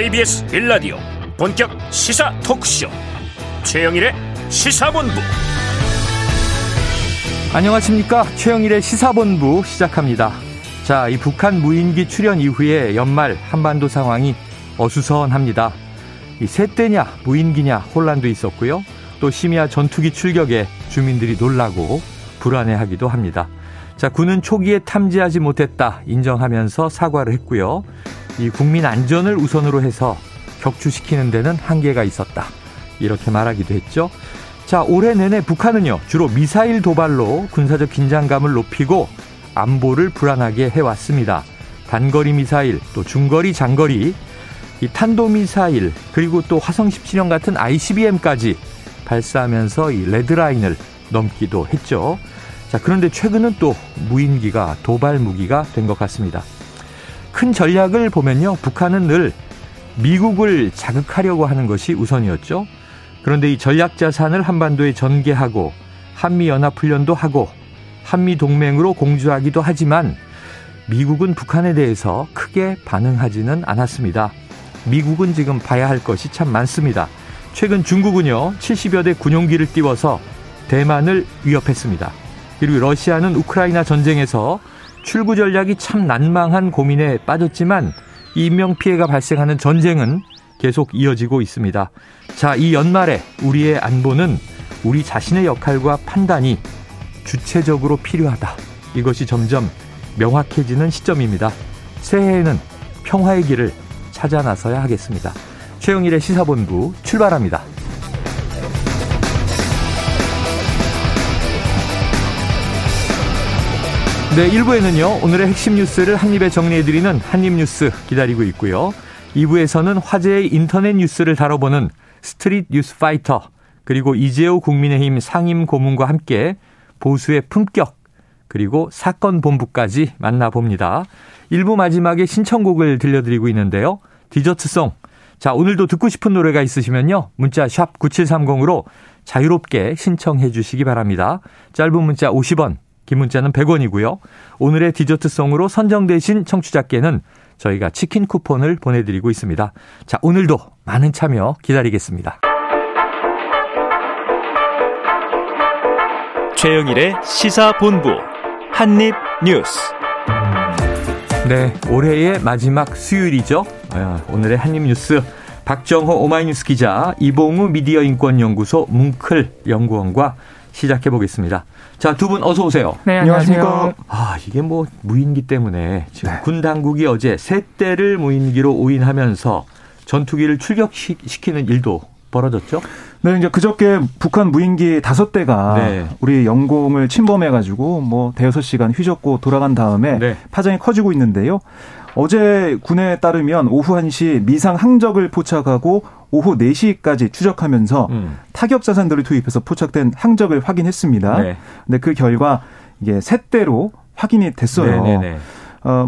KBS 1라디오 본격 시사 토크쇼 최영일의 시사본부. 안녕하십니까. 최영일의 시사본부 시작합니다. 자, 이 북한 무인기 출현 이후에 연말 한반도 상황이 어수선합니다. 이 새떼냐 무인기냐 혼란도 있었고요. 또 심야 전투기 출격에 주민들이 놀라고 불안해하기도 합니다. 자, 군은 초기에 탐지하지 못했다 인정하면서 사과를 했고요. 이 국민 안전을 우선으로 해서 격추시키는 데는 한계가 있었다 이렇게 말하기도 했죠. 자, 올해 내내 북한은요 주로 미사일 도발로 군사적 긴장감을 높이고 안보를 불안하게 해왔습니다. 단거리 미사일, 또 중거리, 장거리, 이 탄도미사일, 그리고 또 화성 17형 같은 ICBM까지 발사하면서 이 레드라인을 넘기도 했죠. 자, 그런데 최근은 또 무인기가 도발 무기가 된 것 같습니다. 큰 전략을 보면요, 북한은 늘 미국을 자극하려고 하는 것이 우선이었죠. 그런데 이 전략 자산을 한반도에 전개하고 한미연합훈련도 하고 한미동맹으로 공조하기도 하지만 미국은 북한에 대해서 크게 반응하지는 않았습니다. 미국은 지금 봐야 할 것이 참 많습니다. 최근 중국은요, 70여 대 군용기를 띄워서 대만을 위협했습니다. 그리고 러시아는 우크라이나 전쟁에서 출구 전략이 참 난망한 고민에 빠졌지만 인명피해가 발생하는 전쟁은 계속 이어지고 있습니다. 자, 이 연말에 우리의 안보는 우리 자신의 역할과 판단이 주체적으로 필요하다. 이것이 점점 명확해지는 시점입니다. 새해에는 평화의 길을 찾아 나서야 하겠습니다. 최영일의 시사본부 출발합니다. 네, 1부에는요, 오늘의 핵심 뉴스를 한입에 정리해드리는 한입뉴스 기다리고 있고요. 2부에서는 화제의 인터넷 뉴스를 다뤄보는 스트릿 뉴스 파이터, 그리고 이재호 국민의힘 상임 고문과 함께 보수의 품격, 그리고 사건 본부까지 만나봅니다. 1부 마지막에 신청곡을 들려드리고 있는데요. 디저트송. 자, 오늘도 듣고 싶은 노래가 있으시면요, 문자 샵 9730으로 자유롭게 신청해 주시기 바랍니다. 짧은 문자 50원, 긴 문자는 100원이고요. 오늘의 디저트송으로 선정되신 청취자께는 저희가 치킨 쿠폰을 보내드리고 있습니다. 자, 오늘도 많은 참여 기다리겠습니다. 최영일의 시사본부 한입뉴스. 네, 올해의 마지막 수요일이죠. 오늘의 한입뉴스, 박정호 오마이뉴스 기자, 이봉우 미디어인권연구소 문클 연구원과 시작해보겠습니다. 자, 두 분 어서 오세요. 네, 안녕하십니까. 아, 이게 뭐 무인기 때문에 지금 네, 군 당국이 어제 세 대를 무인기로 오인하면서 전투기를 출격시키는 일도 벌어졌죠? 네, 이제 그저께 북한 무인기 5대가 네, 우리 영공을 침범해가지고 뭐 대여섯 시간 휘젓고 돌아간 다음에 네, 파장이 커지고 있는데요. 어제 군에 따르면 오후 1시 미상 항적을 포착하고 오후 4시까지 추적하면서 타격 자산들을 투입해서 포착된 항적을 확인했습니다. 그런데 네, 그 결과 이게 3대로 확인이 됐어요. 네네네.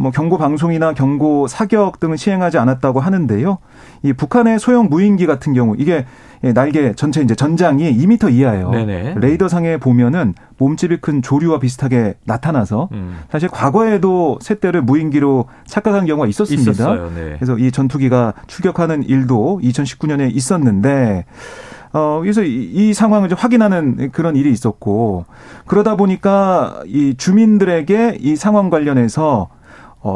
뭐 경고 방송이나 경고 사격 등을 시행하지 않았다고 하는데요. 이 북한의 소형 무인기 같은 경우 이게 날개 전체 이제 전장이 2m 이하예요. 네네. 레이더상에 보면은 몸집이 큰 조류와 비슷하게 나타나서 사실 과거에도 새떼를 무인기로 착각한 경우가 있었습니다. 네. 그래서 이 전투기가 출격하는 일도 2019년에 있었는데, 그래서 이 상황을 이제 확인하는 그런 일이 있었고, 그러다 보니까 이 주민들에게 이 상황 관련해서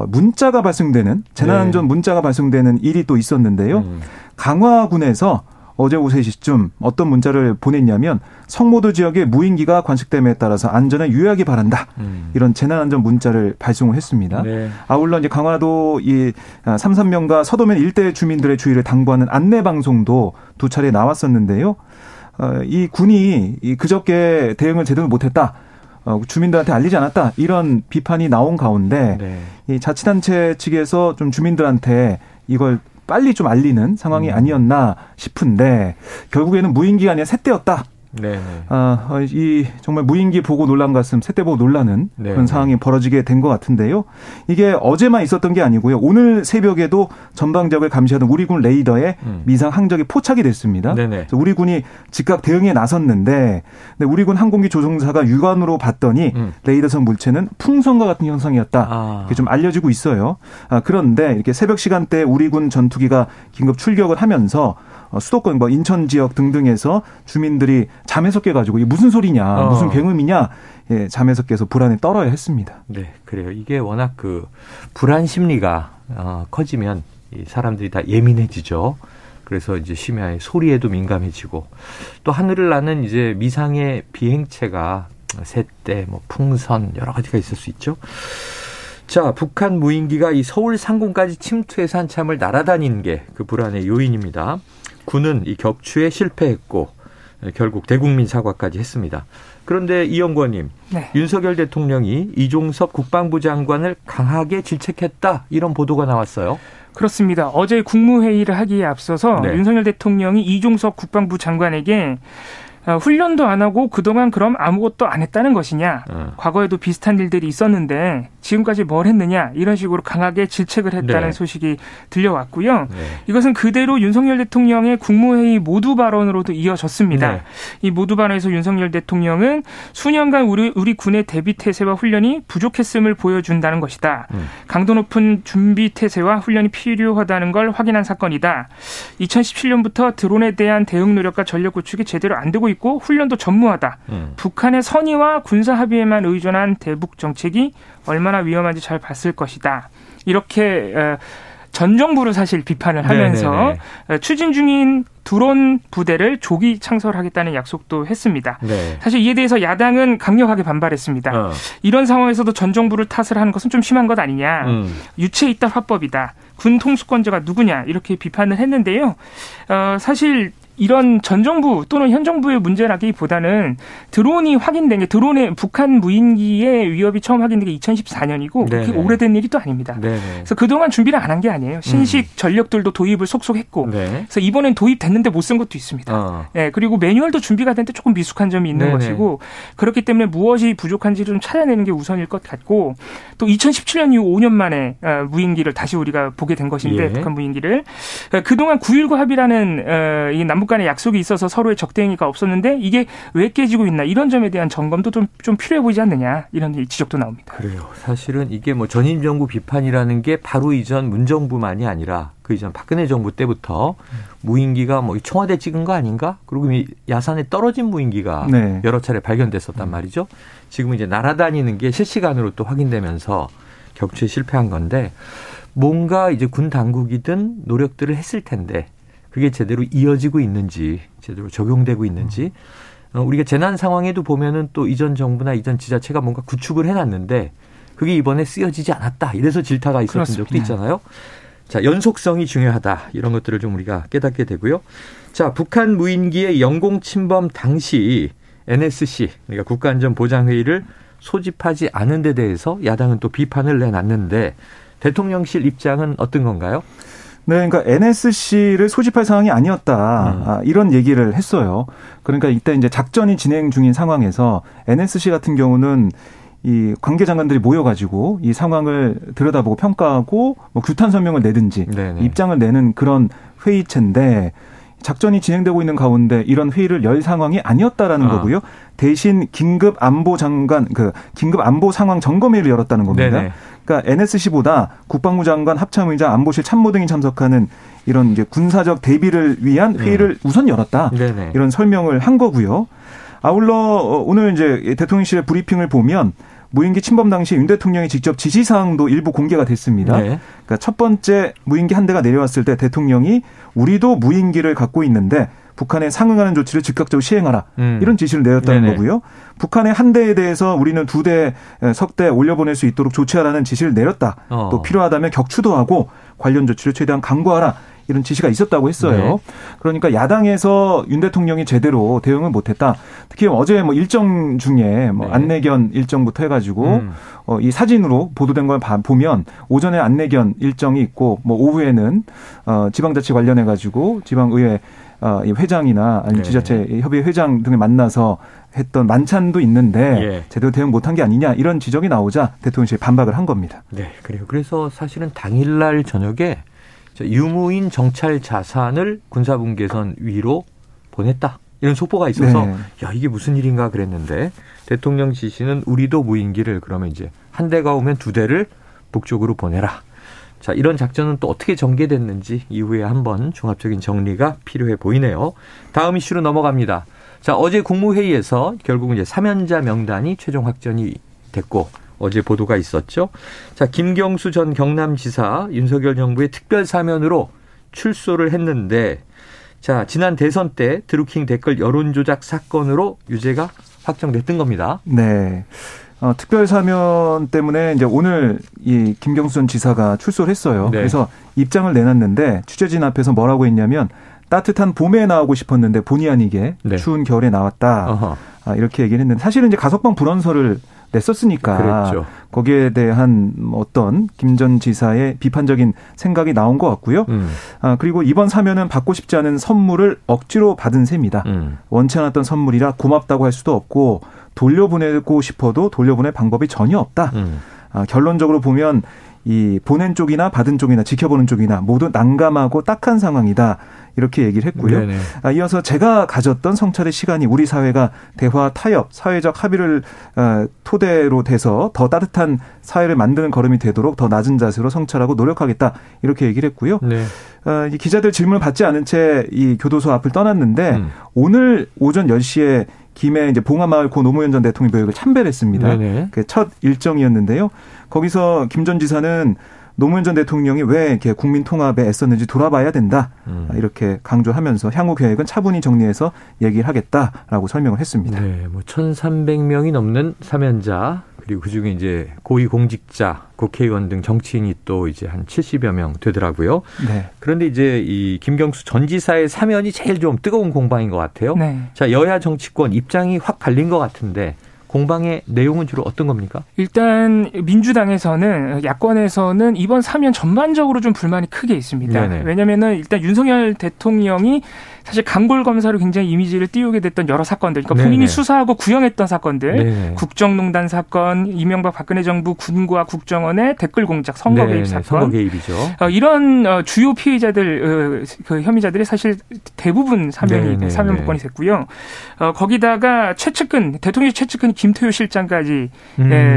문자가 발송되는, 재난안전 네, 문자가 발송되는 일이 또 있었는데요. 강화군에서 어제 오후 3시쯤 어떤 문자를 보냈냐면, 성모도 지역의 무인기가 관측됨에 따라서 안전에 유의하기 바란다. 이런 재난안전 문자를 발송을 했습니다. 네. 아울러 이제 강화도 이 삼산면과 서도면 일대 주민들의 주의를 당부하는 안내방송도 두 차례 나왔었는데요. 이 군이 그저께 대응을 제대로 못했다, 주민들한테 알리지 않았다, 이런 비판이 나온 가운데 네, 이 자치단체 측에서 좀 주민들한테 이걸 빨리 좀 알리는 상황이 아니었나 싶은데, 결국에는 무인기가 아니라 새떼였다. 이 정말 무인기 보고 논란 같은 새떼보고 논란은 그런 상황이 벌어지게 된 것 같은데요. 이게 어제만 있었던 게 아니고요. 오늘 새벽에도 전방 지역을 감시하던 우리 군 레이더에 미상 항적이 포착이 됐습니다. 그래서 우리 군이 즉각 대응에 나섰는데 우리 군 항공기 조종사가 육안으로 봤더니 레이더선 물체는 풍선과 같은 현상이었다. 이렇게 좀 알려지고 있어요. 그런데 이렇게 새벽 시간대에 우리 군 전투기가 긴급 출격을 하면서 수도권 뭐 인천 지역 등등에서 주민들이 잠에서 깨가지고 이게 무슨 소리냐, 무슨 굉음이냐, 예, 잠에서 깨서 불안에 떨어야 했습니다. 네, 그래요. 이게 워낙 그 불안 심리가 커지면 이 사람들이 다 예민해지죠. 그래서 이제 심야에 소리에도 민감해지고 또 하늘을 나는 이제 미상의 비행체가 새떼, 뭐 풍선 여러 가지가 있을 수 있죠. 자, 북한 무인기가 이 서울 상공까지 침투해서 한참을 날아다닌 게 그 불안의 요인입니다. 군은 이 격추에 실패했고 결국 대국민 사과까지 했습니다. 그런데 이 연구원님, 윤석열 대통령이 이종섭 국방부 장관을 강하게 질책했다 이런 보도가 나왔어요. 그렇습니다. 어제 국무회의를 하기에 앞서서 윤석열 대통령이 이종섭 국방부 장관에게 훈련도 안 하고 그동안 그럼 아무것도 안 했다는 것이냐, 과거에도 비슷한 일들이 있었는데 지금까지 뭘 했느냐, 이런 식으로 강하게 질책을 했다는 소식이 들려왔고요. 이것은 그대로 윤석열 대통령의 국무회의 모두 발언으로도 이어졌습니다. 이 모두 발언에서 윤석열 대통령은 수년간 우리 군의 대비태세와 훈련이 부족했음을 보여준다는 것이다. 강도 높은 준비태세와 훈련이 필요하다는 걸 확인한 사건이다. 2017년부터 드론에 대한 대응 노력과 전력 구축이 제대로 안 되고 있고 훈련도 전무하다. 북한의 선의와 군사 합의에만 의존한 대북 정책이 얼마나 위험한지 잘 봤을 것이다. 이렇게 전 정부를 사실 비판을 하면서 추진 중인 드론 부대를 조기 창설하겠다는 약속도 했습니다. 사실 이에 대해서 야당은 강력하게 반발했습니다. 이런 상황에서도 전 정부를 탓을 하는 것은 좀 심한 것 아니냐. 유체 있다 화법이다. 군 통수권자가 누구냐. 이렇게 비판을 했는데요. 사실 이런 전 정부 또는 현 정부의 문제라기보다는 드론이 확인된 게, 드론의 북한 무인기의 위협이 처음 확인된 게 2014년이고 그렇게 오래된 일이 또 아닙니다. 그래서 그동안 준비를 안 한 게 아니에요. 신식 전력들도 도입을 속속 했고 그래서 이번엔 도입됐는데 못 쓴 것도 있습니다. 그리고 매뉴얼도 준비가 됐는데 조금 미숙한 점이 있는 것이고, 그렇기 때문에 무엇이 부족한지 좀 찾아내는 게 우선일 것 같고, 또 2017년 이후 5년 만에 무인기를 다시 우리가 보게 된 것인데 북한 무인기를 그동안 9.19 합의라는 이 남북 간의 약속이 있어서 서로의 적대행위가 없었는데 이게 왜 깨지고 있나, 이런 점에 대한 점검도 좀 필요해 보이지 않느냐, 이런 지적도 나옵니다. 그래요. 사실은 이게 뭐 전임 정부 비판이라는 게 바로 이전 문정부만이 아니라 그 이전 박근혜 정부 때부터 무인기가 뭐 청와대 찍은 거 아닌가? 그리고 이 야산에 떨어진 무인기가 여러 차례 발견됐었단 말이죠. 지금 이제 날아다니는 게 실시간으로 또 확인되면서 격추에 실패한 건데, 뭔가 이제 군 당국이든 노력들을 했을 텐데 그게 제대로 이어지고 있는지, 제대로 적용되고 있는지, 우리가 재난 상황에도 보면은 또 이전 정부나 이전 지자체가 뭔가 구축을 해놨는데 그게 이번에 쓰여지지 않았다, 이래서 질타가 있었던 적도 있잖아요. 자, 연속성이 중요하다, 이런 것들을 좀 우리가 깨닫게 되고요. 자, 북한 무인기의 영공 침범 당시 NSC, 그러니까 국가안전보장회의를 소집하지 않은 데 대해서 야당은 또 비판을 내놨는데 대통령실 입장은 어떤 건가요? 그러니까 NSC를 소집할 상황이 아니었다, 이런 얘기를 했어요. 그러니까 이때 이제 작전이 진행 중인 상황에서 NSC 같은 경우는 이 관계 장관들이 모여가지고 이 상황을 들여다보고 평가하고 뭐 규탄 선명을 내든지 입장을 내는 그런 회의체인데, 작전이 진행되고 있는 가운데 이런 회의를 열 상황이 아니었다라는 거고요. 대신 긴급 안보 장관, 그 긴급 안보 상황 점검회를 열었다는 겁니다. 그러니까 NSC보다 국방부 장관, 합참의장, 안보실 참모 등이 참석하는 이런 이제 군사적 대비를 위한 회의를 우선 열었다. 이런 설명을 한 거고요. 아울러 오늘 이제 대통령실의 브리핑을 보면 무인기 침범 당시 윤 대통령의 직접 지시사항도 일부 공개가 됐습니다. 그러니까 첫 번째, 무인기 한 대가 내려왔을 때 대통령이 우리도 무인기를 갖고 있는데 북한에 상응하는 조치를 즉각적으로 시행하라, 이런 지시를 내렸다는 거고요. 북한의 한 대에 대해서 우리는 두 대, 석 대 올려보낼 수 있도록 조치하라는 지시를 내렸다. 또 필요하다면 격추도 하고 관련 조치를 최대한 강구하라, 이런 지시가 있었다고 했어요. 그러니까 야당에서 윤 대통령이 제대로 대응을 못했다. 특히 어제 뭐 일정 중에 뭐 안내견 일정부터 해가지고 이 사진으로 보도된 걸 보면 오전에 안내견 일정이 있고 뭐 오후에는 지방자치 관련해가지고 지방의회 회장이나 아니면 지자체 협의 회장 등을 만나서 했던 만찬도 있는데 예. 제대로 대응 못한 게 아니냐 이런 지적이 나오자 대통령실이 반박을 한 겁니다. 네, 그래요. 그래서 사실은 당일날 저녁에 유무인 정찰 자산을 군사분계선 위로 보냈다. 이런 속보가 있어서 네. 야 이게 무슨 일인가 그랬는데 대통령 지시는 우리도 무인기를 그러면 이제 한 대가 오면 두 대를 북쪽으로 보내라. 자, 이런 작전은 또 어떻게 전개됐는지 이후에 한번 종합적인 정리가 필요해 보이네요. 다음 이슈로 넘어갑니다. 자, 어제 국무회의에서 결국은 이제 사면자 명단이 최종 확정이 됐고 어제 보도가 있었죠. 자, 김경수 전 경남지사 윤석열 정부의 특별 사면으로 출소를 했는데 자, 지난 대선 때 드루킹 댓글 여론조작 사건으로 유죄가 확정됐던 겁니다. 네. 특별 사면 때문에 이제 오늘 이 김경수 전 지사가 출소를 했어요. 네. 그래서 입장을 내놨는데 취재진 앞에서 뭐라고 했냐면 따뜻한 봄에 나오고 싶었는데 본의 아니게 네. 추운 겨울에 나왔다. 어허. 이렇게 얘기를 했는데 사실은 이제 가석방 불언서를 냈었으니까 그랬죠. 거기에 대한 어떤 김 전 지사의 비판적인 생각이 나온 것 같고요. 그리고 이번 사면은 받고 싶지 않은 선물을 억지로 받은 셈이다. 원치 않았던 선물이라 고맙다고 할 수도 없고 돌려보내고 싶어도 돌려보낼 방법이 전혀 없다. 결론적으로 보면 이 보낸 쪽이나 받은 쪽이나 지켜보는 쪽이나 모두 난감하고 딱한 상황이다. 이렇게 얘기를 했고요. 네네. 이어서 제가 가졌던 성찰의 시간이 우리 사회가 대화, 타협, 사회적 합의를 토대로 돼서 더 따뜻한 사회를 만드는 걸음이 되도록 더 낮은 자세로 성찰하고 노력하겠다. 이렇게 얘기를 했고요. 네. 이 기자들 질문을 받지 않은 채이 교도소 앞을 떠났는데 오늘 오전 10시에 김해 이제 봉하마을 고 노무현 전 대통령 묘역을 참배했습니다. 그 첫 일정이었는데요. 거기서 김 전 지사는 노무현 전 대통령이 왜 이렇게 국민 통합에 애썼는지 돌아봐야 된다. 이렇게 강조하면서 향후 계획은 차분히 정리해서 얘기를 하겠다라고 설명을 했습니다. 네, 뭐 1,300명이 넘는 사면자 그리고 그중에 이제 고위공직자, 국회의원 등 정치인이 또 이제 한 70여 명 되더라고요. 네. 그런데 이제 이 김경수 전 지사의 사면이 제일 좀 뜨거운 공방인 것 같아요. 네. 자, 여야 정치권 입장이 확 갈린 것 같은데. 공방의 내용은 주로 어떤 겁니까? 일단 민주당에서는 야권에서는 이번 사면 전반적으로 좀 불만이 크게 있습니다. 네네. 왜냐면은 일단 윤석열 대통령이 사실 강골 검사로 굉장히 이미지를 띄우게 됐던 여러 사건들, 그러니까 본인이 네네. 수사하고 구형했던 사건들, 네네. 국정농단 사건, 이명박 박근혜 정부 군과 국정원의 댓글 공작, 선거 개입 사건, 선거 개입이죠. 이런 주요 피의자들, 그 혐의자들이 사실 대부분 사면 복권이 됐고요. 거기다가 최측근 대통령 최측근 김태효 실장까지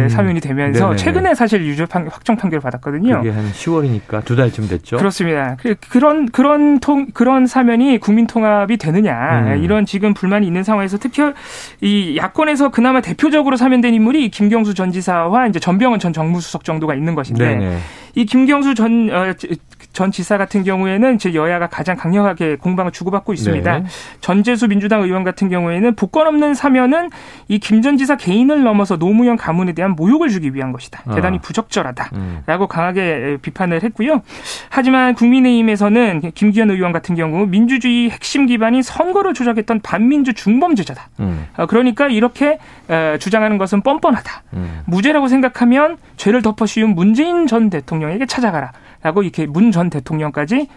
사면이 되면서 네네네. 최근에 사실 유죄 확정 판결을 받았거든요. 그게 한 10월이니까 두 달쯤 됐죠. 그렇습니다. 그런 사면이 국민 통합이 되느냐 이런 지금 불만이 있는 상황에서 특히 이 야권에서 그나마 대표적으로 사면된 인물이 김경수 전 지사와 이제 전병헌 전 정무수석 정도가 있는 것인데 네네. 이 김경수 전 지사 같은 경우에는 제 여야가 가장 강력하게 공방을 주고받고 있습니다. 네. 전재수 민주당 의원 같은 경우에는 복권 없는 사면은 이 김 전 지사 개인을 넘어서 노무현 가문에 대한 모욕을 주기 위한 것이다. 대단히 부적절하다라고 강하게 비판을 했고요. 하지만 국민의힘에서는 김기현 의원 같은 경우 민주주의 핵심 기반인 선거를 조작했던 반민주 중범죄자다. 그러니까 이렇게 주장하는 것은 뻔뻔하다. 무죄라고 생각하면 죄를 덮어씌운 문재인 전 대통령에게 찾아가라. 라고 이렇게 문 전 대통령까지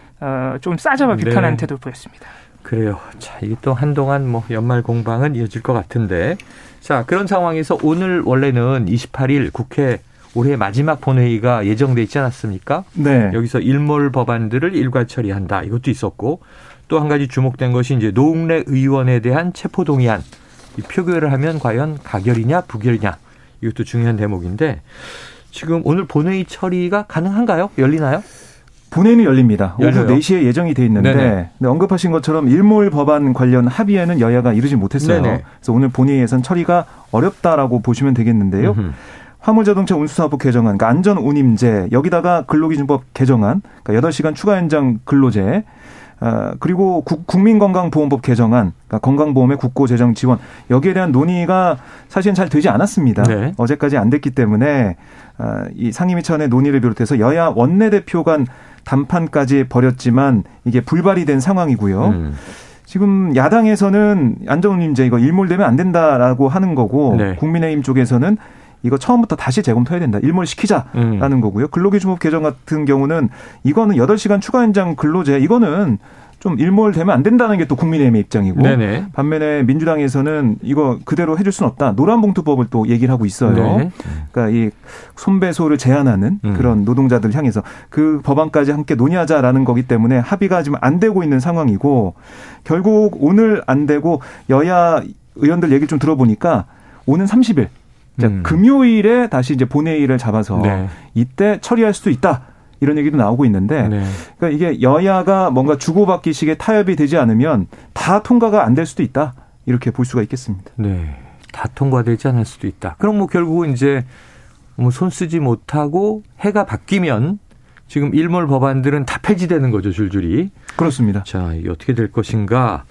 좀 싸잡아 비판하는 네. 태도를 보였습니다. 그래요. 자, 이게 또 한동안 뭐 연말 공방은 이어질 것 같은데. 자, 그런 상황에서 오늘 원래는 28일 국회 올해 마지막 본회의가 예정돼 있지 않았습니까? 네. 여기서 일몰 법안들을 일괄 처리한다. 이것도 있었고 또 한 가지 주목된 것이 이제 노웅래 의원에 대한 체포동의안. 이 표결을 하면 과연 가결이냐 부결이냐. 이것도 중요한 대목인데. 지금 오늘 본회의 처리가 가능한가요? 열리나요? 본회의는 열립니다. 오후 4시에 예정이 돼 있는데 네네. 언급하신 것처럼 일몰 법안 관련 합의에는 여야가 이르지 못했어요. 네네. 그래서 오늘 본회의에선 처리가 어렵다라고 보시면 되겠는데요. 화물자동차 운수사법 개정안, 그러니까 안전운임제, 여기다가 근로기준법 개정안, 그러니까 8시간 추가 연장 근로제, 그리고 국민건강보험법 개정안, 그러니까 건강보험의 국고재정 지원, 여기에 대한 논의가 사실은 잘 되지 않았습니다. 네. 어제까지 안 됐기 때문에 이 상임위 차원의 논의를 비롯해서 여야 원내대표 간 담판까지 벌였지만 이게 불발이 된 상황이고요. 지금 야당에서는 안전운임제 이거 일몰되면 안 된다라고 하는 거고 네. 국민의힘 쪽에서는 이거 처음부터 다시 재검토해야 된다. 일몰시키자라는 거고요. 근로기준법 개정 같은 경우는 이거는 8시간 추가 연장 근로제 이거는 좀 일몰되면 안 된다는 게 또 국민의힘의 입장이고 네네. 반면에 민주당에서는 이거 그대로 해줄 수는 없다. 노란봉투법을 또 얘기를 하고 있어요. 네. 그러니까 이 손배소를 제한하는 그런 노동자들을 향해서 그 법안까지 함께 논의하자라는 거기 때문에 합의가 지금 안 되고 있는 상황이고 결국 오늘 안 되고 여야 의원들 얘기를 좀 들어보니까 오는 30일 금요일에 다시 이제 본회의를 잡아서 네. 이때 처리할 수도 있다. 이런 얘기도 나오고 있는데 네. 그러니까 이게 여야가 뭔가 주고받기식의 타협이 되지 않으면 다 통과가 안 될 수도 있다. 이렇게 볼 수가 있겠습니다. 네. 다 통과되지 않을 수도 있다. 그럼 뭐 결국은 이제 뭐 손 쓰지 못하고 해가 바뀌면 지금 일몰 법안들은 다 폐지되는 거죠. 줄줄이. 그렇습니다. 자, 이게 어떻게 될 것인가.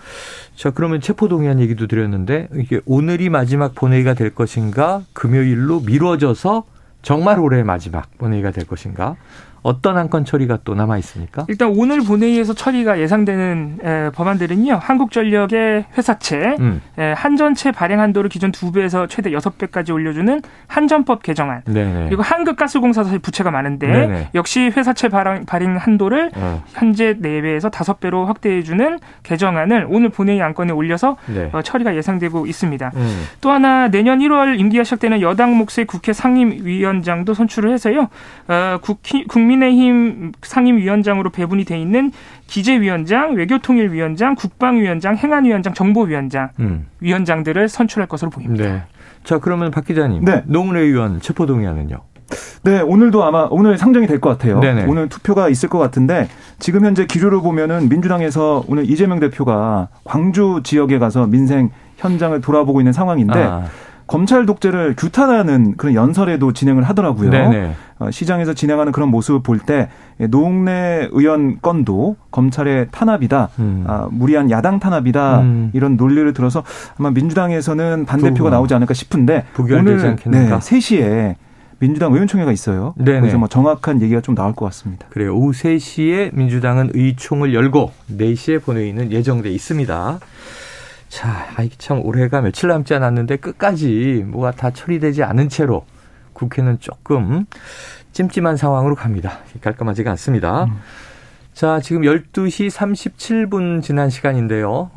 자, 그러면 체포동의안 얘기도 드렸는데 이게 오늘이 마지막 본회의가 될 것인가 금요일로 미뤄져서 정말 올해의 마지막 본회의가 될 것인가. 어떤 안건 처리가 또 남아 있습니까? 일단 오늘 본회의에서 처리가 예상되는 법안들은요. 한국전력의 회사채, 한전채 발행 한도를 기존 2배에서 최대 6배까지 올려주는 한전법 개정안. 네네. 그리고 한국가스공사 사실 부채가 많은데 네네. 역시 회사채 발행 한도를 현재 4배에서 5배로 확대해 주는 개정안을 오늘 본회의 안건에 올려서 네. 처리가 예상되고 있습니다. 또 하나 내년 1월 임기가 시작되는 여당 몫의 국회 상임위원장도 선출을 해서요. 국민의힘 상임위원장으로 배분이 돼 있는 기재위원장, 외교통일위원장, 국방위원장, 행안위원장, 정보위원장 위원장들을 선출할 것으로 보입니다. 네. 자 그러면 박 기자님, 네. 노웅래 의원 체포동의안은요? 네, 오늘도 아마 오늘 상정이 될 것 같아요. 네네. 오늘 투표가 있을 것 같은데 지금 현재 기류를 보면은 민주당에서 오늘 이재명 대표가 광주 지역에 가서 민생 현장을 돌아보고 있는 상황인데. 아. 검찰 독재를 규탄하는 그런 연설에도 진행을 하더라고요. 네네. 시장에서 진행하는 그런 모습을 볼 때 노웅래 의원 건도 검찰의 탄압이다. 무리한 야당 탄압이다. 이런 논리를 들어서 아마 민주당에서는 반대표가 나오지 않을까 싶은데 오늘 네, 3시에 민주당 의원총회가 있어요. 네네. 그래서 뭐 정확한 얘기가 좀 나올 것 같습니다. 그래요. 오후 3시에 민주당은 의총을 열고 4시에 본회의는 예정돼 있습니다. 자, 이게 참 올해가 며칠 남지 않았는데 끝까지 뭐가 다 처리되지 않은 채로 국회는 조금 찜찜한 상황으로 갑니다. 깔끔하지가 않습니다. 자, 지금 12시 37분 지난 시간인데요.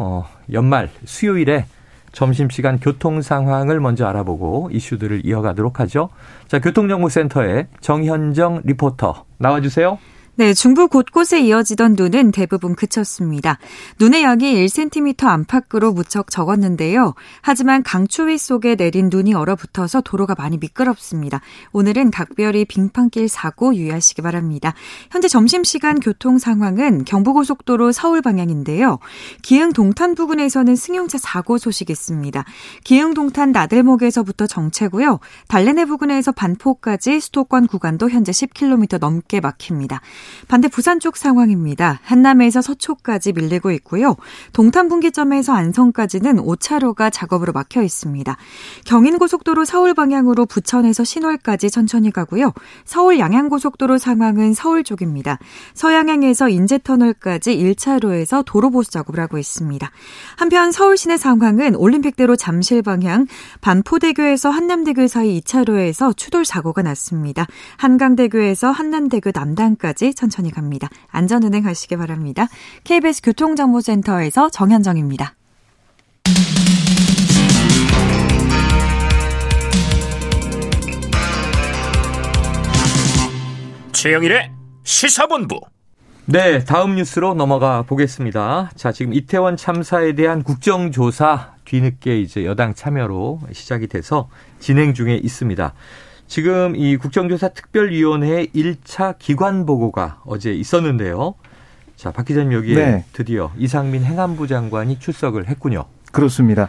연말 수요일에 점심시간 교통 상황을 먼저 알아보고 이슈들을 이어가도록 하죠. 자, 교통정보센터의 정현정 리포터 나와주세요. 네, 중부 곳곳에 이어지던 눈은 대부분 그쳤습니다. 눈의 양이 1cm 안팎으로 무척 적었는데요. 하지만 강추위 속에 내린 눈이 얼어붙어서 도로가 많이 미끄럽습니다. 오늘은 각별히 빙판길 사고 유의하시기 바랍니다. 현재 점심시간 교통 상황은 경부고속도로 서울 방향인데요. 기흥 동탄 부근에서는 승용차 사고 소식이 있습니다. 기흥 동탄 나들목에서부터 정체고요. 달래내 부근에서 반포까지 수도권 구간도 현재 10km 넘게 막힙니다. 반대 부산 쪽 상황입니다. 한남에서 서초까지 밀리고 있고요. 동탄 분기점에서 안성까지는 5차로가 작업으로 막혀 있습니다. 경인고속도로 서울 방향으로 부천에서 신월까지 천천히 가고요. 서울 양양고속도로 상황은 서울 쪽입니다. 서양행에서 인제터널까지 1차로에서 도로 보수 작업을 하고 있습니다. 한편 서울 시내 상황은 올림픽대로 잠실 방향 반포대교에서 한남대교 사이 2차로에서 추돌 사고가 났습니다. 한강대교에서 한남대교 남단까지 천천히 갑니다. 안전운행 하시기 바랍니다. KBS 교통정보센터에서 정현정입니다. 최영일의 시사본부. 네, 다음 뉴스로 넘어가 보겠습니다. 자, 지금 이태원 참사에 대한 국정조사 뒤늦게 이제 여당 참여로 시작이 돼서 진행 중에 있습니다. 지금 이 국정조사 특별위원회의 1차 기관 보고가 어제 있었는데요. 자, 박 기자님 여기에 네. 드디어 이상민 행안부 장관이 출석을 했군요. 그렇습니다.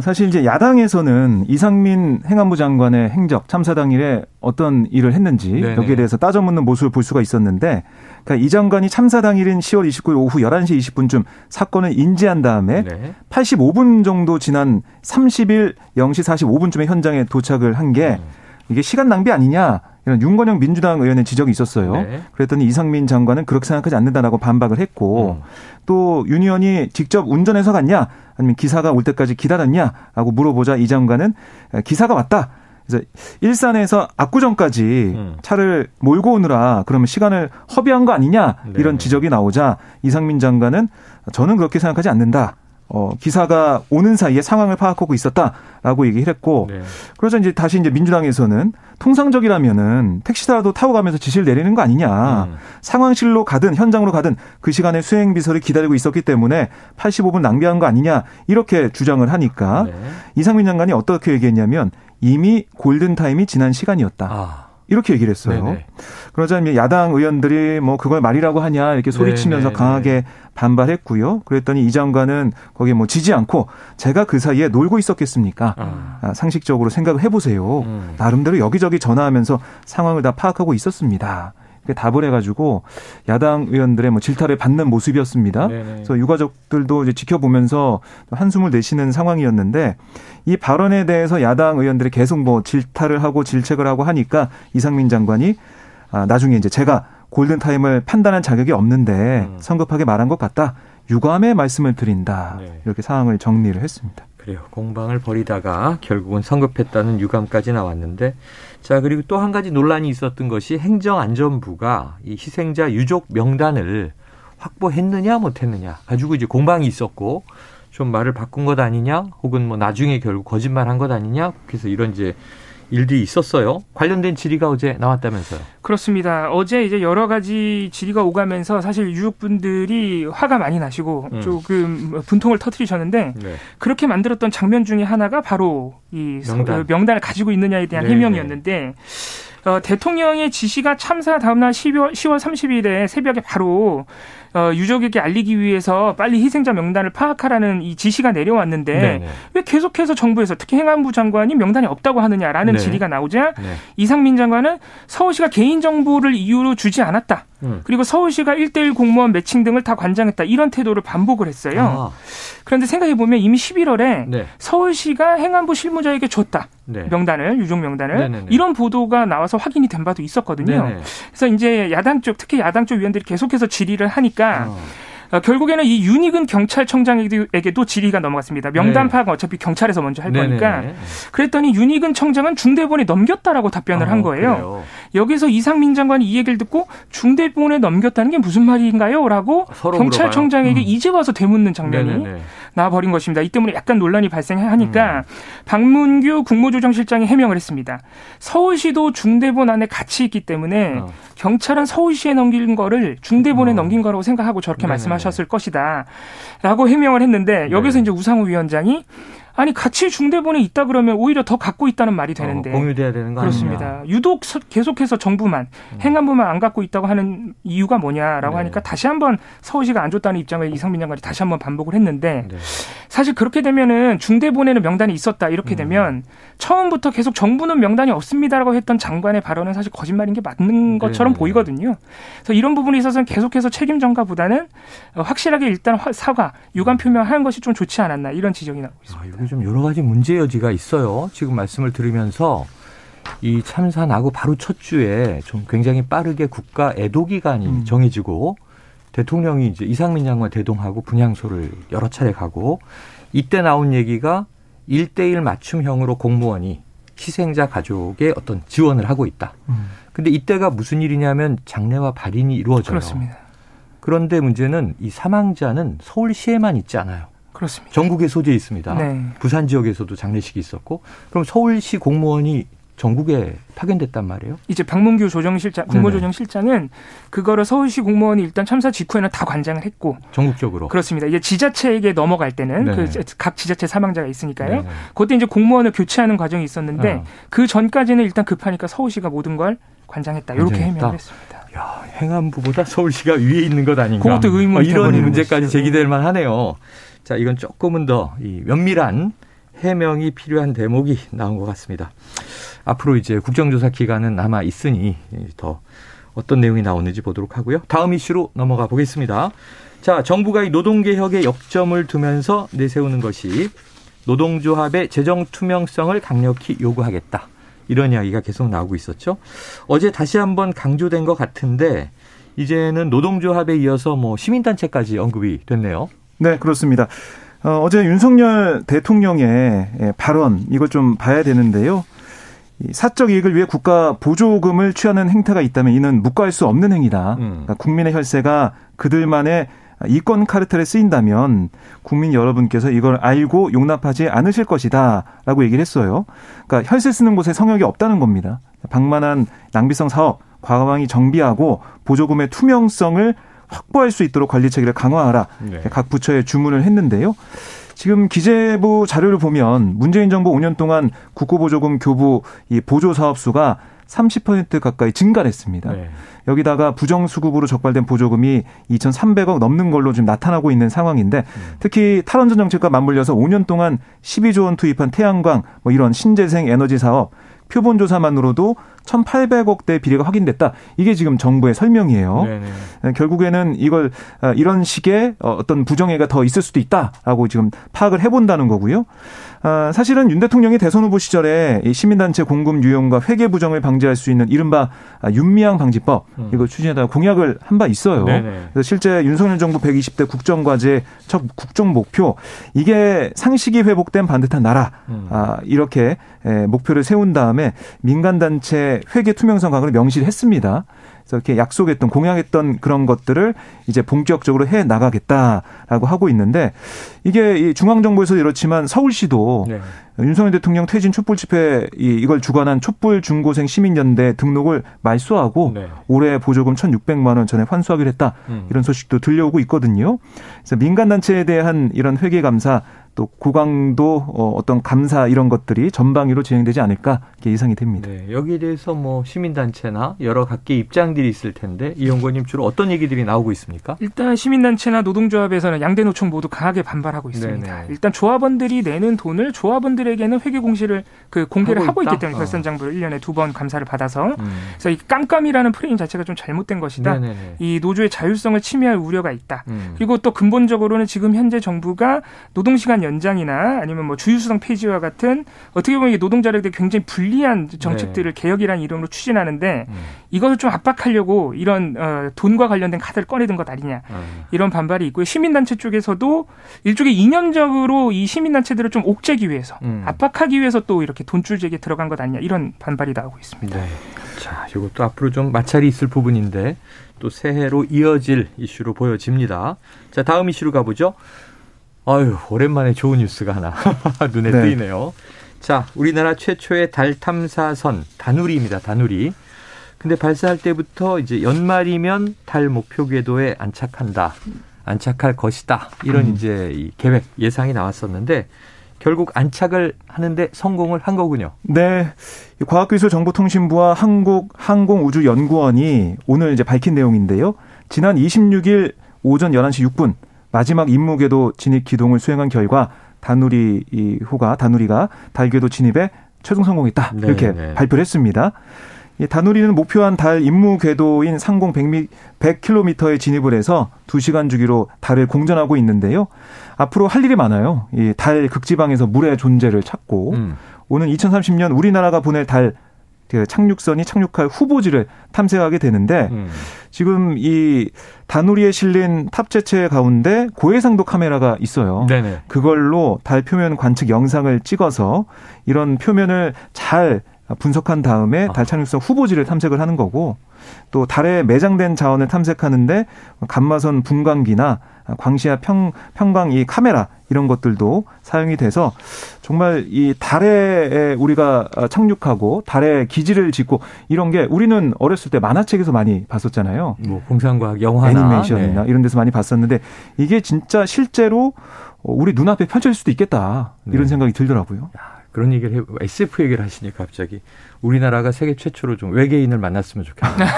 사실 이제 야당에서는 이상민 행안부 장관의 행적 참사 당일에 어떤 일을 했는지 네네. 여기에 대해서 따져묻는 모습을 볼 수가 있었는데 그러니까 이 장관이 참사 당일인 10월 29일 오후 11시 20분쯤 사건을 인지한 다음에 네. 85분 정도 지난 30일 0시 45분쯤에 현장에 도착을 한 게 이게 시간 낭비 아니냐 이런 윤건영 민주당 의원의 지적이 있었어요. 네. 그랬더니 이상민 장관은 그렇게 생각하지 않는다라고 반박을 했고 또 윤 의원이 직접 운전해서 갔냐 아니면 기사가 올 때까지 기다렸냐라고 물어보자 이 장관은 기사가 왔다. 그래서 일산에서 압구정까지 차를 몰고 오느라 그러면 시간을 허비한 거 아니냐 이런 지적이 나오자 이상민 장관은 저는 그렇게 생각하지 않는다. 기사가 오는 사이에 상황을 파악하고 있었다라고 얘기를 했고 네. 그러자 이제 다시 이제 민주당에서는 통상적이라면은 택시라도 타고 가면서 지시를 내리는 거 아니냐 상황실로 가든 현장으로 가든 그 시간에 수행비서를 기다리고 있었기 때문에 85분 낭비한 거 아니냐 이렇게 주장을 하니까 네. 이상민 장관이 어떻게 얘기했냐면 이미 골든타임이 지난 시간이었다. 아. 이렇게 얘기를 했어요. 네네. 그러자 야당 의원들이 뭐 그걸 말이라고 하냐 이렇게 소리치면서 네네. 강하게 반발했고요. 그랬더니 이 장관은 거기에 뭐 지지 않고 제가 그 사이에 놀고 있었겠습니까? 상식적으로 생각을 해보세요. 나름대로 여기저기 전화하면서 상황을 다 파악하고 있었습니다. 이렇게 답을 해가지고 야당 의원들의 뭐 질타를 받는 모습이었습니다. 네네. 그래서 유가족들도 이제 지켜보면서 한숨을 내쉬는 상황이었는데 이 발언에 대해서 야당 의원들이 계속 뭐 질타를 하고 질책을 하고 하니까 이상민 장관이 나중에 이제 제가 골든타임을 판단한 자격이 없는데 성급하게 말한 것 같다. 유감의 말씀을 드린다. 네. 이렇게 상황을 정리를 했습니다. 그래요. 공방을 벌이다가 결국은 성급했다는 유감까지 나왔는데 자 그리고 또 한 가지 논란이 있었던 것이 행정안전부가 이 희생자 유족 명단을 확보했느냐 못했느냐 가지고 이제 공방이 있었고 좀 말을 바꾼 것 아니냐 혹은 뭐 나중에 결국 거짓말한 것 아니냐 그래서 이런 이제 일들이 있었어요. 관련된 질의가 어제 나왔다면서요. 그렇습니다. 어제 이제 여러 가지 질의가 오가면서 사실 유족분들이 화가 많이 나시고 조금 분통을 터뜨리셨는데 네. 그렇게 만들었던 장면 중에 하나가 바로 이 명단을 가지고 있느냐에 대한 네네. 해명이었는데 대통령의 지시가 참사 다음 날 10월 30일에 새벽에 바로 유족에게 알리기 위해서 빨리 희생자 명단을 파악하라는 이 지시가 내려왔는데 네네. 왜 계속해서 정부에서 특히 행안부 장관이 명단이 없다고 하느냐라는 네. 질의가 나오자 네. 이상민 장관은 서울시가 개인 정보를 이유로 주지 않았다. 그리고 서울시가 1:1 공무원 매칭 등을 다 관장했다. 이런 태도를 반복을 했어요. 아. 그런데 생각해보면 이미 11월에 네. 서울시가 행안부 실무자에게 줬다. 네. 명단을, 유족 명단을. 네네네. 이런 보도가 나와서 확인이 된 바도 있었거든요. 네네. 그래서 이제 야당 쪽, 특히 야당 쪽 위원들이 계속해서 질의를 하니까 결국에는 이 윤희근 경찰청장에게도 질의가 넘어갔습니다. 명단 파악 어차피 경찰에서 먼저 할 거니까. 네네. 그랬더니 윤희근 청장은 중대본에 넘겼다라고 답변을 한 거예요. 그래요. 여기서 이상민 장관이 이 얘기를 듣고 중대본에 넘겼다는 게 무슨 말인가요? 라고 경찰청장에게 이제 와서 되묻는 장면이 네네네. 나와버린 것입니다. 이 때문에 약간 논란이 발생하니까 박문규 국무조정실장이 해명을 했습니다. 서울시도 중대본 안에 같이 있기 때문에 경찰은 서울시에 넘긴 거를 중대본에 넘긴 거라고 생각하고 저렇게 네네. 말씀하셨습니다. 하셨을 것이다 라고 해명을 했는데 여기서 네. 이제 우상우 위원장이 아니 같이 중대본에 있다 그러면 오히려 더 갖고 있다는 말이 되는데 공유돼야 되는 거 그렇습니다. 아니냐. 유독 계속해서 정부만 행안부만 안 갖고 있다고 하는 이유가 뭐냐라고 네. 하니까 다시 한번 서울시가 안 줬다는 입장을 이상민 장관이 다시 한번 반복을 했는데 네. 사실 그렇게 되면은 중대본에는 명단이 있었다 이렇게 되면 처음부터 계속 정부는 명단이 없습니다라고 했던 장관의 발언은 사실 거짓말인 게 맞는 것처럼 네. 보이거든요. 그래서 이런 부분에 있어서는 계속해서 책임 전가보다는 확실하게 일단 사과, 유감 표명하는 것이 좀 좋지 않았나 이런 지적이 나오고 있습니다. 아, 좀 여러 가지 문제 여지가 있어요. 지금 말씀을 들으면서 이 참사 나고 바로 첫 주에 좀 굉장히 빠르게 국가 애도 기간이 정해지고 대통령이 이제 이상민 장관 대동하고 분향소를 여러 차례 가고 이때 나온 얘기가 1:1 맞춤형으로 공무원이 희생자 가족에 어떤 지원을 하고 있다. 근데 이때가 무슨 일이냐면 장례와 발인이 이루어져요. 그렇습니다. 그런데 문제는 이 사망자는 서울시에만 있지 않아요. 그렇습니다. 전국에 소재해 있습니다. 네. 부산 지역에서도 장례식이 있었고 그럼 서울시 공무원이 전국에 파견됐단 말이에요. 이제 박문규 조정실장, 국무조정실장은 그거를 서울시 공무원이 일단 참사 직후에는 다 관장을 했고. 전국적으로. 그렇습니다. 이제 지자체에게 넘어갈 때는 그 각 지자체 사망자가 있으니까요. 네네. 그때 이제 공무원을 교체하는 과정이 있었는데 그 전까지는 일단 급하니까 서울시가 모든 걸 관장했다. 이렇게 해명을 했습니다. 야, 행안부보다 서울시가 위에 있는 것 아닌가. 그것도 의문이 이런 문제까지 것이죠. 제기될 만하네요. 자, 이건 조금은 더 이 면밀한 해명이 필요한 대목이 나온 것 같습니다. 앞으로 이제 국정조사 기간은 남아 있으니 더 어떤 내용이 나오는지 보도록 하고요. 다음 이슈로 넘어가 보겠습니다. 자, 정부가 이 노동개혁에 역점을 두면서 내세우는 것이 노동조합의 재정 투명성을 강력히 요구하겠다. 이런 이야기가 계속 나오고 있었죠. 어제 다시 한번 강조된 것 같은데 이제는 노동조합에 이어서 뭐 시민단체까지 언급이 됐네요. 네, 그렇습니다. 어제 윤석열 대통령의 발언 이걸 좀 봐야 되는데요. 사적 이익을 위해 국가 보조금을 취하는 행태가 있다면 이는 묵과할 수 없는 행위다. 그러니까 국민의 혈세가 그들만의 이권 카르텔에 쓰인다면 국민 여러분께서 이걸 알고 용납하지 않으실 것이다 라고 얘기를 했어요. 그러니까 혈세 쓰는 곳에 성역이 없다는 겁니다. 방만한 낭비성 사업, 과방위 정비하고 보조금의 투명성을 확보할 수 있도록 관리 체계를 강화하라. 네. 각 부처에 주문을 했는데요. 지금 기재부 자료를 보면 문재인 정부 5년 동안 국고보조금 교부 이 보조 사업 수가 30% 가까이 증가했습니다. 네. 여기다가 부정수급으로 적발된 보조금이 2,300억 넘는 걸로 지금 나타나고 있는 상황인데 특히 탈원전 정책과 맞물려서 5년 동안 12조 원 투입한 태양광 뭐 이런 신재생 에너지 사업 표본 조사만으로도 1,800억대 비리가 확인됐다. 이게 지금 정부의 설명이에요. 네네. 결국에는 이걸 이런 식의 어떤 부정해가 더 있을 수도 있다라고 지금 파악을 해본다는 거고요. 사실은 윤 대통령이 대선 후보 시절에 시민단체 공금 유용과 회계 부정을 방지할 수 있는 이른바 윤미향 방지법 이거 추진하다가 공약을 한 바 있어요. 그래서 실제 윤석열 정부 120대 국정과제 첫 국정 목표 이게 상식이 회복된 반듯한 나라 이렇게 목표를 세운 다음에 민간단체 회계 투명성 강화를 명시를 했습니다. 그래서 이렇게 약속했던 공약했던 그런 것들을 이제 본격적으로 해 나가겠다라고 하고 있는데 이게 중앙정부에서 이렇지만 서울시도 네. 윤석열 대통령 퇴진 촛불 집회 이걸 주관한 촛불 중고생 시민연대 등록을 말소하고 네. 올해 보조금 1,600만 원 전에 환수하기로 했다. 이런 소식도 들려오고 있거든요. 그래서 민간단체에 대한 이런 회계 감사 또 고강도 어떤 감사 이런 것들이 전방위로 진행되지 않을까 이렇게 예상이 됩니다. 네, 여기에 대해서 뭐 시민단체나 여러 각기 입장들이 있을 텐데 이 연구원님 주로 어떤 얘기들이 나오고 있습니까? 일단 시민단체나 노동조합에서는 양대 노총 모두 강하게 반발하고 있습니다. 네네. 일단 조합원들이 내는 돈을 조합원들에게는 회계 공시를 공개를 하고 있기 때문에 결산장부를 1년에 2번 감사를 받아서 그래서 이 깜깜이라는 프레임 자체가 좀 잘못된 것이다. 네네네. 이 노조의 자율성을 침해할 우려가 있다. 그리고 또 근본적으로는 지금 현재 정부가 노동시간 연장이나 아니면 뭐 주휴수당 폐지와 같은 어떻게 보면 노동자들에 대해 굉장히 불리한 정책들을 네. 개혁이라는 이름으로 추진하는데 이것을 좀 압박하려고 이런 돈과 관련된 카드를 꺼내든 것 아니냐 이런 반발이 있고요. 시민단체 쪽에서도 일종의 이념적으로 이 시민단체들을 좀 옥죄기 위해서 압박하기 위해서 또 이렇게 돈줄 제기에 들어간 것 아니냐 이런 반발이 나오고 있습니다. 네. 자, 이것도 앞으로 좀 마찰이 있을 부분인데 또 새해로 이어질 이슈로 보여집니다. 자, 다음 이슈로 가보죠. 아유, 오랜만에 좋은 뉴스가 하나 눈에 네. 뜨이네요. 자, 우리나라 최초의 달 탐사선 다누리입니다. 다누리. 근데 발사할 때부터 이제 연말이면 달 목표 궤도에 안착할 것이다. 이런 이제 이 계획 예상이 나왔었는데 결국 안착을 하는데 성공을 한 거군요. 네. 과학기술정보통신부와 한국항공우주연구원이 오늘 이제 밝힌 내용인데요. 지난 26일 오전 11시 6분. 마지막 임무 궤도 진입 기동을 수행한 결과 다누리가 달 궤도 진입에 최종 성공했다. 네, 이렇게 네. 발표를 했습니다. 이 다누리는 목표한 달 임무 궤도인 상공 100km에 진입을 해서 2시간 주기로 달을 공전하고 있는데요. 앞으로 할 일이 많아요. 이 달 극지방에서 물의 존재를 찾고 오는 2030년 우리나라가 보낼 달 착륙선이 착륙할 후보지를 탐색하게 되는데 지금 이 다누리에 실린 탑재체 가운데 고해상도 카메라가 있어요. 네네. 그걸로 달 표면 관측 영상을 찍어서 이런 표면을 잘 분석한 다음에 달 착륙선 후보지를 탐색을 하는 거고 또 달에 매장된 자원을 탐색하는데 감마선 분광기나 광시야 평광 이 카메라 이런 것들도 사용이 돼서 정말 이 달에 우리가 착륙하고 달에 기지를 짓고 이런 게 우리는 어렸을 때 만화책에서 많이 봤었잖아요. 뭐 공상과학 영화나 애니메이션이나 네. 이런 데서 많이 봤었는데 이게 진짜 실제로 우리 눈앞에 펼쳐질 수도 있겠다. 네. 이런 생각이 들더라고요. 그런 얘기를 SF 얘기를 하시니까 갑자기 우리나라가 세계 최초로 좀 외계인을 만났으면 좋겠네요.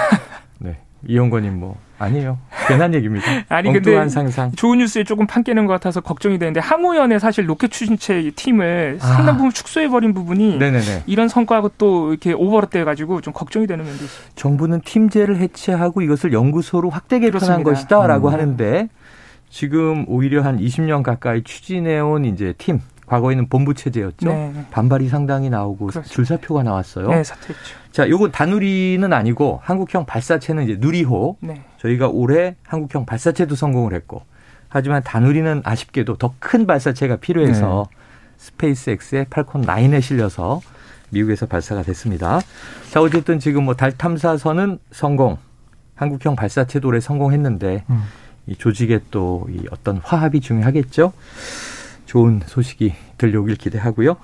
네. 이용건님 뭐 아니에요. 괜한 얘기입니다. 아니 근데 상상. 좋은 뉴스에 조금 판 깨는 것 같아서 걱정이 되는데 항우연의 사실 로켓 추진체 팀을 상당 부분 축소해버린 부분이 네네네. 이런 성과하고 또 이렇게 오버랩돼가지고 좀 걱정이 되는 면도 있어요. 정부는 팀제를 해체하고 이것을 연구소로 확대 개편한 것이다라고 하는데 지금 오히려 한 20년 가까이 추진해온 이제 팀. 과거에는 본부 체제였죠. 네네. 반발이 상당히 나오고 그렇습니다. 줄사표가 나왔어요. 네, 사퇴했죠. 자, 요건 다누리는 아니고 한국형 발사체는 이제 누리호. 네. 저희가 올해 한국형 발사체도 성공을 했고, 하지만 다누리는 아쉽게도 더 큰 발사체가 필요해서 네. 스페이스X의 팔콘 9에 실려서 미국에서 발사가 됐습니다. 자, 어쨌든 지금 뭐 달 탐사선은 성공, 한국형 발사체도 올해 성공했는데 이 조직에 또 이 어떤 화합이 중요하겠죠. 좋은 소식이 들려오길 기대하고요.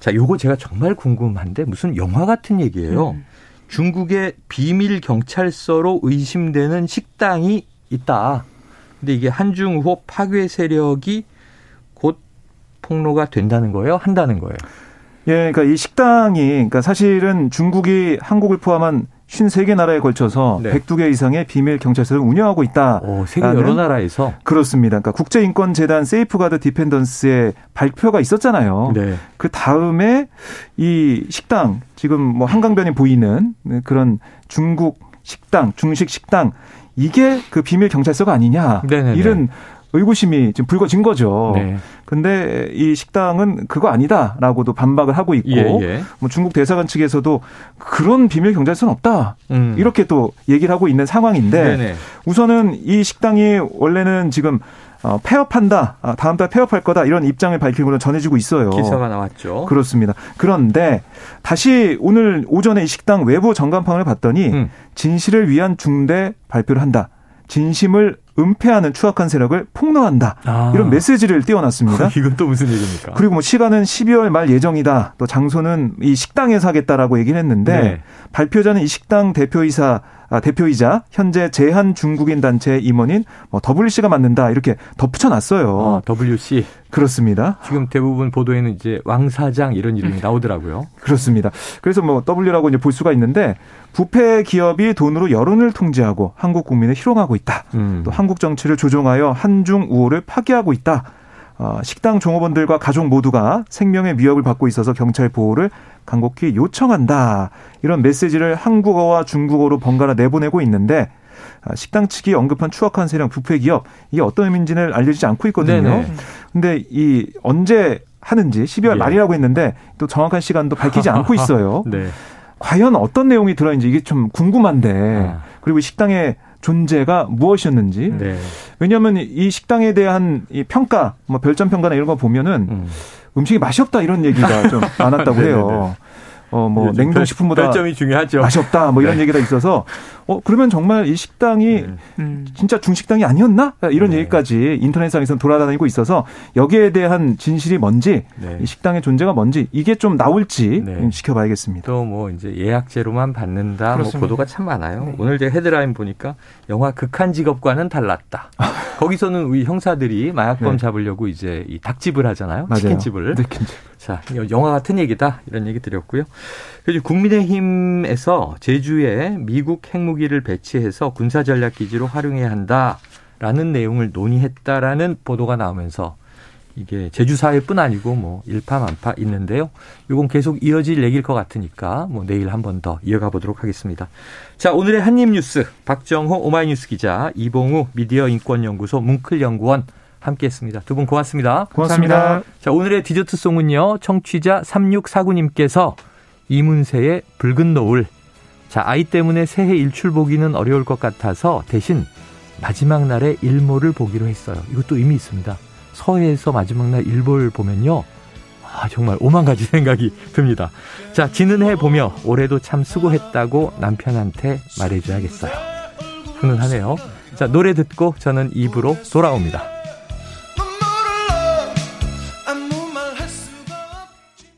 자, 요거 제가 정말 궁금한데 무슨 영화 같은 얘기예요. 중국의 비밀 경찰서로 의심되는 식당이 있다. 근데 이게 한중 호 파괴 세력이 곧 폭로가 된다는 거예요? 한다는 거예요? 예, 그러니까 이 식당이, 그러니까 사실은 중국이 한국을 포함한 53개 나라에 걸쳐서 102개 이상의 비밀 경찰서를 운영하고 있다. 오, 세계 여러 나라에서? 그렇습니다. 그러니까 국제인권재단 세이프가드 디펜던스의 발표가 있었잖아요. 네. 그 다음에 이 식당, 지금 뭐 한강변이 보이는 그런 중국 식당, 중식 식당, 이게 그 비밀 경찰서가 아니냐. 네네네. 이런 의구심이 지금 불거진 거죠. 네. 근데 이 식당은 그거 아니다라고도 반박을 하고 있고, 예. 뭐 중국 대사관 측에서도 그런 비밀 경찰서는 없다. 이렇게 또 얘기를 하고 있는 상황인데, 네네. 우선은 이 식당이 원래는 지금 폐업한다, 다음 달 폐업할 거다 이런 입장을 밝힌 걸로 전해지고 있어요. 기사가 나왔죠. 그렇습니다. 그런데 다시 오늘 오전에 이 식당 외부 전간판을 봤더니 진실을 위한 중대 발표를 한다. 진심을 은폐하는 추악한 세력을 폭로한다. 아. 이런 메시지를 띄워놨습니다. 이건 또 무슨 얘기입니까? 그리고 뭐 시간은 12월 말 예정이다. 또 장소는 이 식당에서 하겠다라고 얘기를 했는데 네. 발표자는 이 식당 대표이자 현재 제한 중국인 단체 임원인 뭐 WC가 맡는다. 이렇게 덧붙여놨어요. 아, WC. 그렇습니다. 지금 대부분 보도에는 이제 왕 사장 이런 이름이 나오더라고요. 그렇습니다. 그래서 뭐 W라고 이제 볼 수가 있는데 부패 기업이 돈으로 여론을 통제하고 한국 국민을 희롱하고 있다. 또 한국 정치를 조종하여 한중 우호를 파괴하고 있다. 식당 종업원들과 가족 모두가 생명의 위협을 받고 있어서 경찰 보호를 간곡히 요청한다. 이런 메시지를 한국어와 중국어로 번갈아 내보내고 있는데 식당 측이 언급한 추악한 세력, 부패기업 이게 어떤 의미인지는 알려지지 않고 있거든요. 그런데 이 언제 하는지 12월 말이라고 했는데 또 정확한 시간도 밝히지 않고 있어요. 네. 과연 어떤 내용이 들어있는지 이게 좀 궁금한데 그리고 식당의 존재가 무엇이었는지. 네. 왜냐하면 이 식당에 대한 이 평가, 뭐 별점 평가나 이런 거 보면은 음식이 맛이 없다 이런 얘기가 좀 많았다고 해요. 뭐 냉동식품보다 별점이 중요하죠. 맛이 없다 뭐 이런 네. 얘기가 있어서 그러면 정말 이 식당이 진짜 중식당이 아니었나? 이런 네. 얘기까지 인터넷상에서는 돌아다니고 있어서 여기에 대한 진실이 뭔지 네. 이 식당의 존재가 뭔지 이게 좀 나올지 네. 지켜봐야겠습니다. 또 뭐 이제 예약제로만 받는다 뭐 보도가 참 많아요. 네. 오늘 제가 헤드라인 보니까 영화 극한 직업과는 달랐다. 거기서는 우리 형사들이 마약범 네. 잡으려고 이제 이 닭집을 하잖아요. 맞아요. 치킨집을. 네, 자, 영화 같은 얘기다 이런 얘기 드렸고요. 그리고 국민의힘에서 제주에 미국 핵무기를 배치해서 군사전략기지로 활용해야 한다라는 내용을 논의했다라는 보도가 나오면서 이게 제주사회뿐 아니고 뭐 일파만파 있는데요. 이건 계속 이어질 얘기일 것 같으니까 뭐 내일 한 번 더 이어가 보도록 하겠습니다. 자, 오늘의 한입뉴스 박정호 오마이뉴스 기자, 이봉우 미디어인권연구소 문클 연구원 함께했습니다. 두 분 고맙습니다. 고맙습니다. 자, 오늘의 디저트송은요. 청취자 3649님께서 이문세의 붉은 노을. 자, 아이 때문에 새해 일출 보기는 어려울 것 같아서 대신 마지막 날에 일몰을 보기로 했어요. 이것도 의미 있습니다. 서해에서 마지막 날 일몰 보면요. 아, 정말 오만 가지 생각이 듭니다. 자, 지는 해 보며 올해도 참 수고했다고 남편한테 말해줘야겠어요. 훈훈하네요. 자, 노래 듣고 저는 2부로 돌아옵니다.